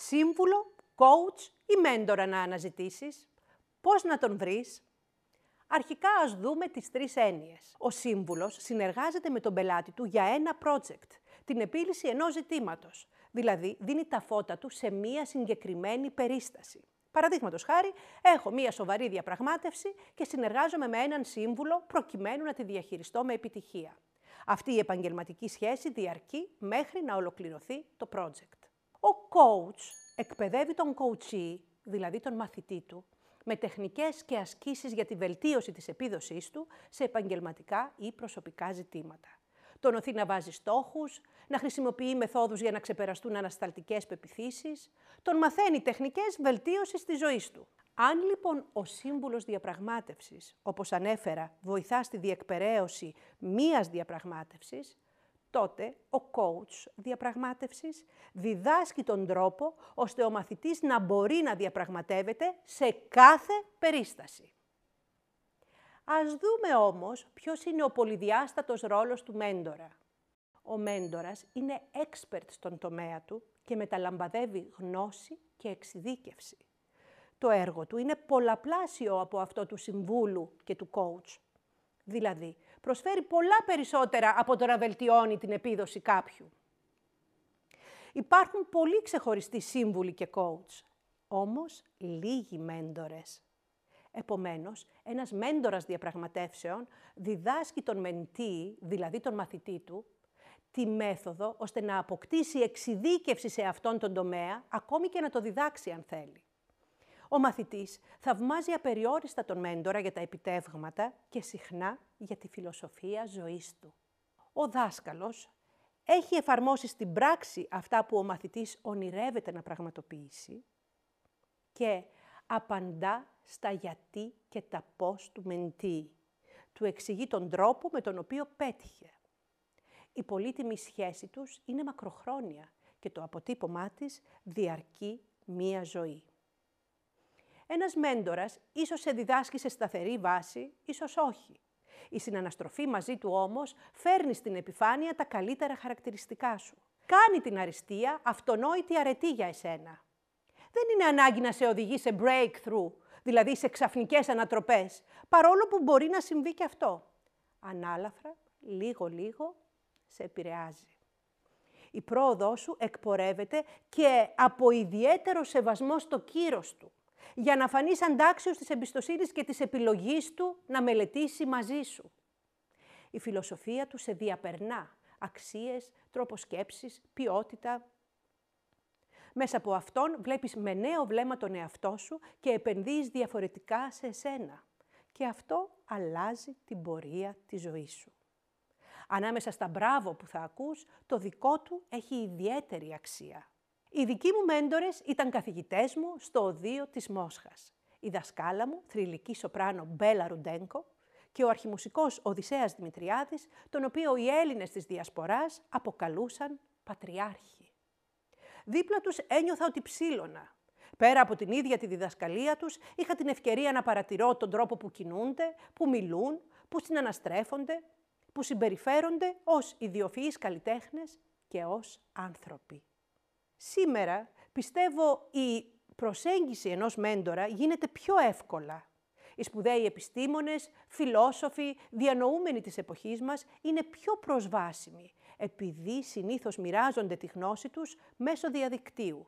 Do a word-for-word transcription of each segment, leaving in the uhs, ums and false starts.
σύμβουλο, coach ή μέντορα να αναζητήσεις, πώς να τον βρεις. Αρχικά ας δούμε τις τρεις έννοιες. Ο σύμβουλος συνεργάζεται με τον πελάτη του για ένα project, την επίλυση ενός ζητήματος, δηλαδή δίνει τα φώτα του σε μία συγκεκριμένη περίσταση. Παραδείγματος χάρη, έχω μία σοβαρή διαπραγμάτευση και συνεργάζομαι με έναν σύμβουλο προκειμένου να τη διαχειριστώ με επιτυχία. Αυτή η επαγγελματική σχέση διαρκεί μέχρι να ολοκληρωθεί το project. Ο coach εκπαιδεύει τον coachee, δηλαδή τον μαθητή του, με τεχνικές και ασκήσεις για τη βελτίωση της επίδοσής του σε επαγγελματικά ή προσωπικά ζητήματα. Τον οθεί να βάζει στόχους, να χρησιμοποιεί μεθόδους για να ξεπεραστούν ανασταλτικές πεποιθήσεις, τον μαθαίνει τεχνικές βελτίωσης της ζωής του. Αν λοιπόν ο σύμβουλος διαπραγμάτευσης, όπως ανέφερα, βοηθά στη διεκπεραίωση μίας διαπραγμάτευσης, τότε ο coach διαπραγμάτευσης διδάσκει τον τρόπο ώστε ο μαθητής να μπορεί να διαπραγματεύεται σε κάθε περίσταση. Ας δούμε όμως ποιος είναι ο πολυδιάστατος ρόλος του μέντορα. Ο μέντορας είναι expert στον τομέα του και μεταλαμπαδεύει γνώση και εξειδίκευση. Το έργο του είναι πολλαπλάσιο από αυτό του συμβούλου και του coach. Δηλαδή, προσφέρει πολλά περισσότερα από το να βελτιώνει την επίδοση κάποιου. Υπάρχουν πολλοί ξεχωριστοί σύμβουλοι και coach, όμως λίγοι μέντορες. Επομένως, ένας μέντορας διαπραγματεύσεων διδάσκει τον μεντή, δηλαδή τον μαθητή του, τη μέθοδο ώστε να αποκτήσει εξειδίκευση σε αυτόν τον τομέα, ακόμη και να το διδάξει αν θέλει. Ο μαθητής θαυμάζει απεριόριστα τον μέντορα για τα επιτεύγματα και συχνά για τη φιλοσοφία ζωής του. Ο δάσκαλος έχει εφαρμόσει στην πράξη αυτά που ο μαθητής ονειρεύεται να πραγματοποιήσει και απαντά στα γιατί και τα πώς του μεντή. Του εξηγεί τον τρόπο με τον οποίο πέτυχε. Η πολύτιμη σχέση τους είναι μακροχρόνια και το αποτύπωμά της διαρκεί μία ζωή. Ένας μέντορας ίσως σε διδάσκει σε σταθερή βάση, ίσως όχι. Η συναναστροφή μαζί του όμως φέρνει στην επιφάνεια τα καλύτερα χαρακτηριστικά σου. Κάνει την αριστεία αυτονόητη αρετή για εσένα. Δεν είναι ανάγκη να σε οδηγεί σε breakthrough, δηλαδή σε ξαφνικές ανατροπές, παρόλο που μπορεί να συμβεί και αυτό. Ανάλαφρα, λίγο-λίγο, σε επηρεάζει. Η πρόοδό σου εκπορεύεται και από ιδιαίτερο σεβασμό στο κύρος του, για να φανείς αντάξιος της εμπιστοσύνης και της επιλογής του να μελετήσει μαζί σου. Η φιλοσοφία του σε διαπερνά αξίες, τρόπο σκέψης, ποιότητα. Μέσα από αυτόν βλέπεις με νέο βλέμμα τον εαυτό σου και επενδύεις διαφορετικά σε εσένα. Και αυτό αλλάζει την πορεία της ζωής σου. Ανάμεσα στα μπράβο που θα ακούς, το δικό του έχει ιδιαίτερη αξία. Οι δικοί μου μέντορες ήταν καθηγητές μου στο Οδείο της Μόσχας. Η δασκάλα μου, θρυλική σοπράνο Μπέλα Ρουντέγκο και ο αρχιμουσικός Οδυσσέας Δημητριάδης, τον οποίο οι Έλληνες της Διασποράς αποκαλούσαν Πατριάρχη. Δίπλα τους ένιωθα ότι ψήλωνα. Πέρα από την ίδια τη διδασκαλία τους, είχα την ευκαιρία να παρατηρώ τον τρόπο που κινούνται, που μιλούν, που συναναστρέφονται, που συμπεριφέρονται ως ιδιοφυείς καλλιτέχνες και ως άνθρωποι. Σήμερα, πιστεύω, η προσέγγιση ενός μέντορα γίνεται πιο εύκολα. Οι σπουδαίοι επιστήμονες, φιλόσοφοι, διανοούμενοι της εποχής μας είναι πιο προσβάσιμοι, επειδή συνήθως μοιράζονται τη γνώση τους μέσω διαδικτύου.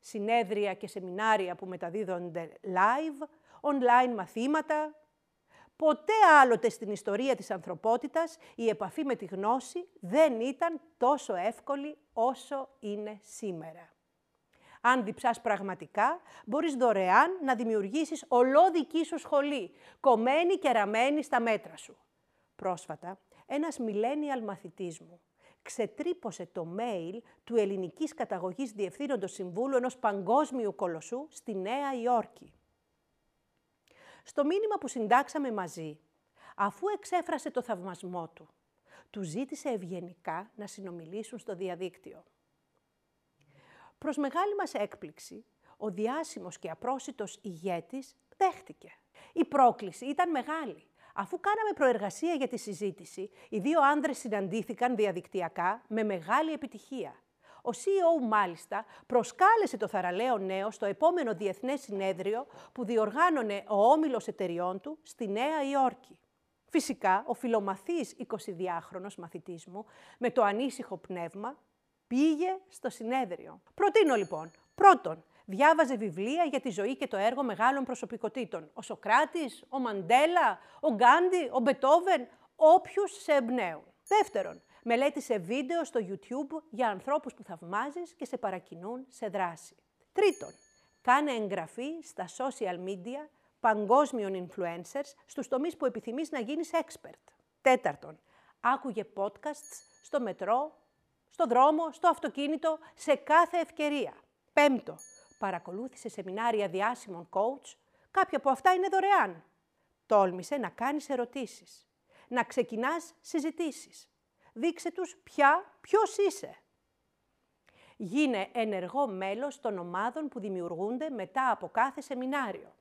Συνέδρια και σεμινάρια που μεταδίδονται live, online μαθήματα. Ποτέ άλλοτε στην ιστορία της ανθρωπότητας η επαφή με τη γνώση δεν ήταν τόσο εύκολη όσο είναι σήμερα. Αν διψάς πραγματικά, μπορείς δωρεάν να δημιουργήσεις ολόδική σου σχολή, κομμένη και ραμμένη στα μέτρα σου. Πρόσφατα, ένας millennial μαθητής μου ξετρύπωσε το mail του ελληνικής καταγωγής διευθύνοντος συμβούλου ενός παγκόσμιου κολοσσού στη Νέα Υόρκη. Στο μήνυμα που συντάξαμε μαζί, αφού εξέφρασε το θαυμασμό του, του ζήτησε ευγενικά να συνομιλήσουν στο διαδίκτυο. Προς μεγάλη μας έκπληξη, ο διάσημος και απρόσιτος ηγέτης δέχτηκε. Η πρόκληση ήταν μεγάλη. Αφού κάναμε προεργασία για τη συζήτηση, οι δύο άνδρες συναντήθηκαν διαδικτυακά με μεγάλη επιτυχία. Ο σι ι ο μάλιστα προσκάλεσε το θαραλέο νέο στο επόμενο διεθνές συνέδριο που διοργάνωνε ο όμιλος εταιριών του στη Νέα Υόρκη. Φυσικά, ο φιλομαθής εικοσιδυάχρονος μαθητής μου, με το ανήσυχο πνεύμα, πήγε στο συνέδριο. Προτείνω λοιπόν, πρώτον, διάβαζε βιβλία για τη ζωή και το έργο μεγάλων προσωπικοτήτων. Ο Σοκράτης, ο Μαντέλα, ο Γκάντι, ο Μπετόβεν, όποιους σε εμπνέουν. Δεύτερον, μελέτησε βίντεο στο YouTube για ανθρώπους που θαυμάζεις και σε παρακινούν σε δράση. Τρίτον, κάνε εγγραφή στα social media παγκόσμιων influencers στους τομείς που επιθυμείς να γίνεις expert. Τέταρτον, άκουγε podcasts στο μετρό, στο δρόμο, στο αυτοκίνητο, σε κάθε ευκαιρία. Πέμπτο, παρακολούθησε σεμινάρια διάσημων coach, κάποια από αυτά είναι δωρεάν. Τόλμησε να κάνεις ερωτήσεις, να ξεκινάς συζητήσεις. Δείξε τους ποια, ποιος είσαι. Γίνε ενεργό μέλος των ομάδων που δημιουργούνται μετά από κάθε σεμινάριο.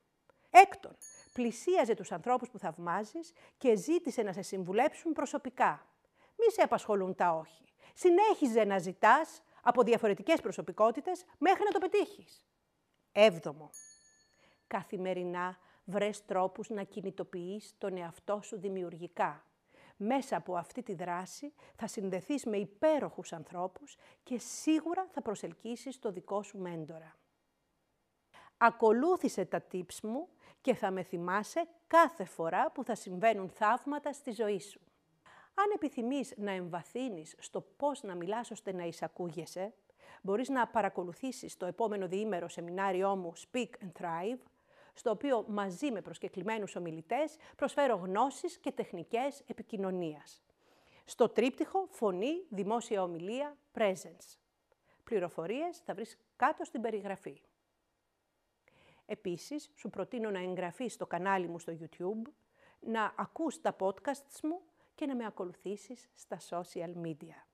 Έκτον, πλησίαζε τους ανθρώπους που θαυμάζεις και ζήτησε να σε συμβουλέψουν προσωπικά. Μη σε απασχολούν τα όχι. Συνέχιζε να ζητάς από διαφορετικές προσωπικότητες μέχρι να το πετύχεις. Έβδομο, καθημερινά βρες τρόπους να κινητοποιείς τον εαυτό σου δημιουργικά. Μέσα από αυτή τη δράση θα συνδεθείς με υπέροχους ανθρώπους και σίγουρα θα προσελκύσεις το δικό σου μέντορα. Ακολούθησε τα tips μου και θα με θυμάσαι κάθε φορά που θα συμβαίνουν θαύματα στη ζωή σου. Αν επιθυμείς να εμβαθύνεις στο πώς να μιλάς ώστε να εισακούγεσαι, μπορείς να παρακολουθήσεις το επόμενο διήμερο σεμινάριό μου Speak and Thrive, στο οποίο μαζί με προσκεκλημένους ομιλητές προσφέρω γνώσεις και τεχνικές επικοινωνίας. Στο τρίπτυχο φωνή, δημόσια ομιλία, presence. Πληροφορίες θα βρεις κάτω στην περιγραφή. Επίσης, σου προτείνω να εγγραφείς στο κανάλι μου στο YouTube, να ακούς τα podcasts μου και να με ακολουθήσεις στα social media.